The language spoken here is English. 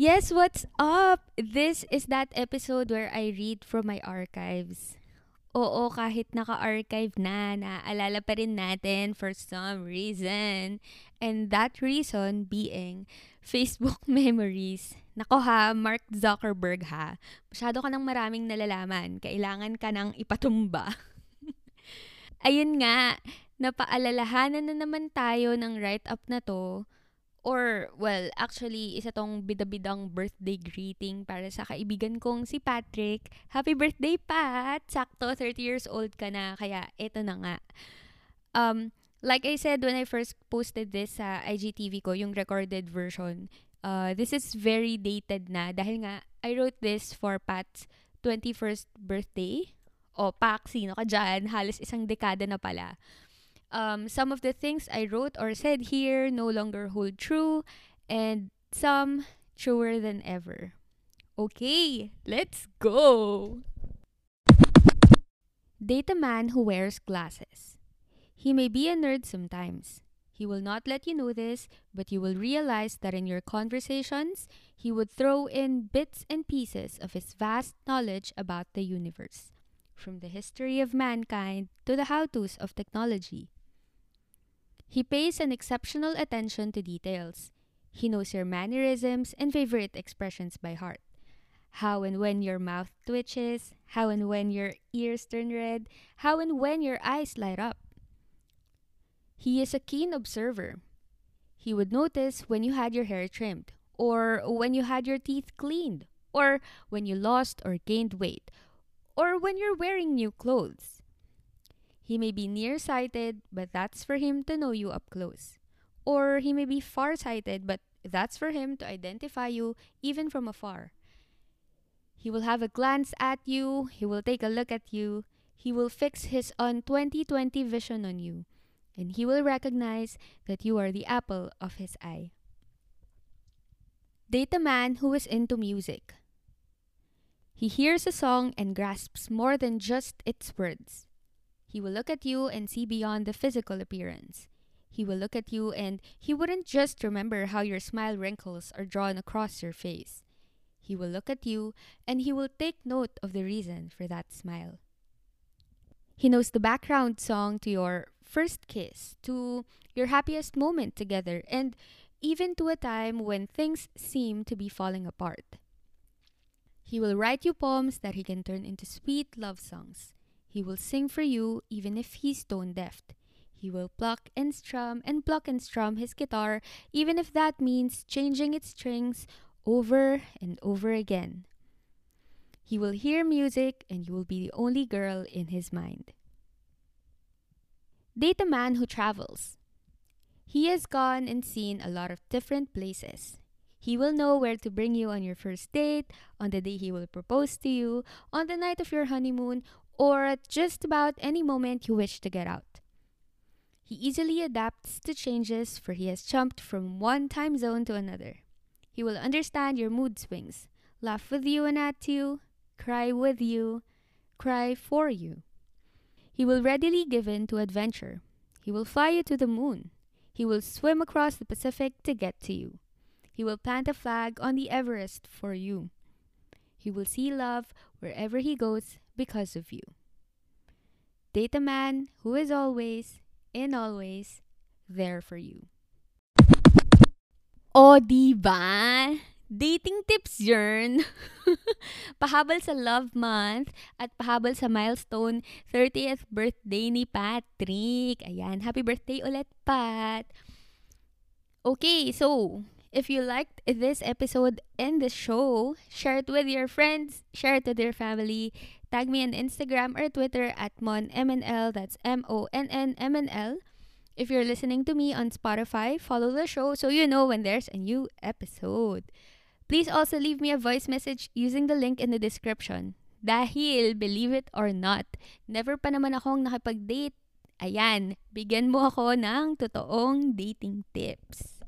Yes, what's up? This is that episode where I read from my archives. Oo, kahit naka-archive na, naaalala pa rin natin for some reason. And that reason being Facebook memories. Nako ha, Mark Zuckerberg ha. Masyado ka ng maraming nalalaman. Kailangan ka ng ipatumba. Ayun nga, napaalalahanan na naman tayo ng write-up na to. Or, well, actually, isa tong bidabidang birthday greeting para sa kaibigan kong si Patrick. Happy birthday, Pat! Sakto, 30 years old ka na, kaya eto na nga. Like I said, when I first posted this sa IGTV ko, yung recorded version, this is very dated na dahil nga, I wrote this for Pat's 21st birthday. O, Pak, sino ka dyan? Halos isang dekada na pala. Some of the things I wrote or said here no longer hold true, and some truer than ever. Okay, let's go! Date a man who wears glasses. He may be a nerd sometimes. He will not let you know this, but you will realize that in your conversations, he would throw in bits and pieces of his vast knowledge about the universe, from the history of mankind to the how-tos of technology. He pays an exceptional attention to details. He knows your mannerisms and favorite expressions by heart. How and when your mouth twitches, how and when your ears turn red, how and when your eyes light up. He is a keen observer. He would notice when you had your hair trimmed, or when you had your teeth cleaned, or when you lost or gained weight, or when you're wearing new clothes. He may be nearsighted, but that's for him to know you up close. Or he may be farsighted, but that's for him to identify you even from afar. He will have a glance at you, he will take a look at you, he will fix his on 20/20 vision on you, and he will recognize that you are the apple of his eye. Date a man who is into music. He hears a song and grasps more than just its words. He will look at you and see beyond the physical appearance. He will look at you and he wouldn't just remember how your smile wrinkles are drawn across your face. He will look at you and he will take note of the reason for that smile. He knows the background song to your first kiss, to your happiest moment together, and even to a time when things seem to be falling apart. He will write you poems that he can turn into sweet love songs. He will sing for you even if he's tone deaf. He will pluck and strum his guitar even if that means changing its strings over and over again. He will hear music and you will be the only girl in his mind. Date a man who travels. He has gone and seen a lot of different places. He will know where to bring you on your first date, on the day he will propose to you, on the night of your honeymoon, or at just about any moment you wish to get out. He easily adapts to changes, for he has jumped from one time zone to another. He will understand your mood swings, laugh with you and at you, cry with you, cry for you. He will readily give in to adventure. He will fly you to the moon. He will swim across the Pacific to get to you. He will plant a flag on the Everest for you. He will see love wherever he goes because of you. Date a man who is always, and always, there for you. O, diba? Dating tips yun. Pahabol sa Love Month at pahabol sa milestone 30th birthday ni Patrick. Ayan, happy birthday ulit, Pat. Okay, so if you liked this episode and the show, share it with your friends, share it with your family. Tag me on Instagram or Twitter at monmnl, that's MONNMNL. If you're listening to me on Spotify, follow the show so you know when there's a new episode. Please also leave me a voice message using the link in the description. Dahil, believe it or not, never pa naman akong nakipag-date. Ayan, bigyan mo ako ng totoong dating tips.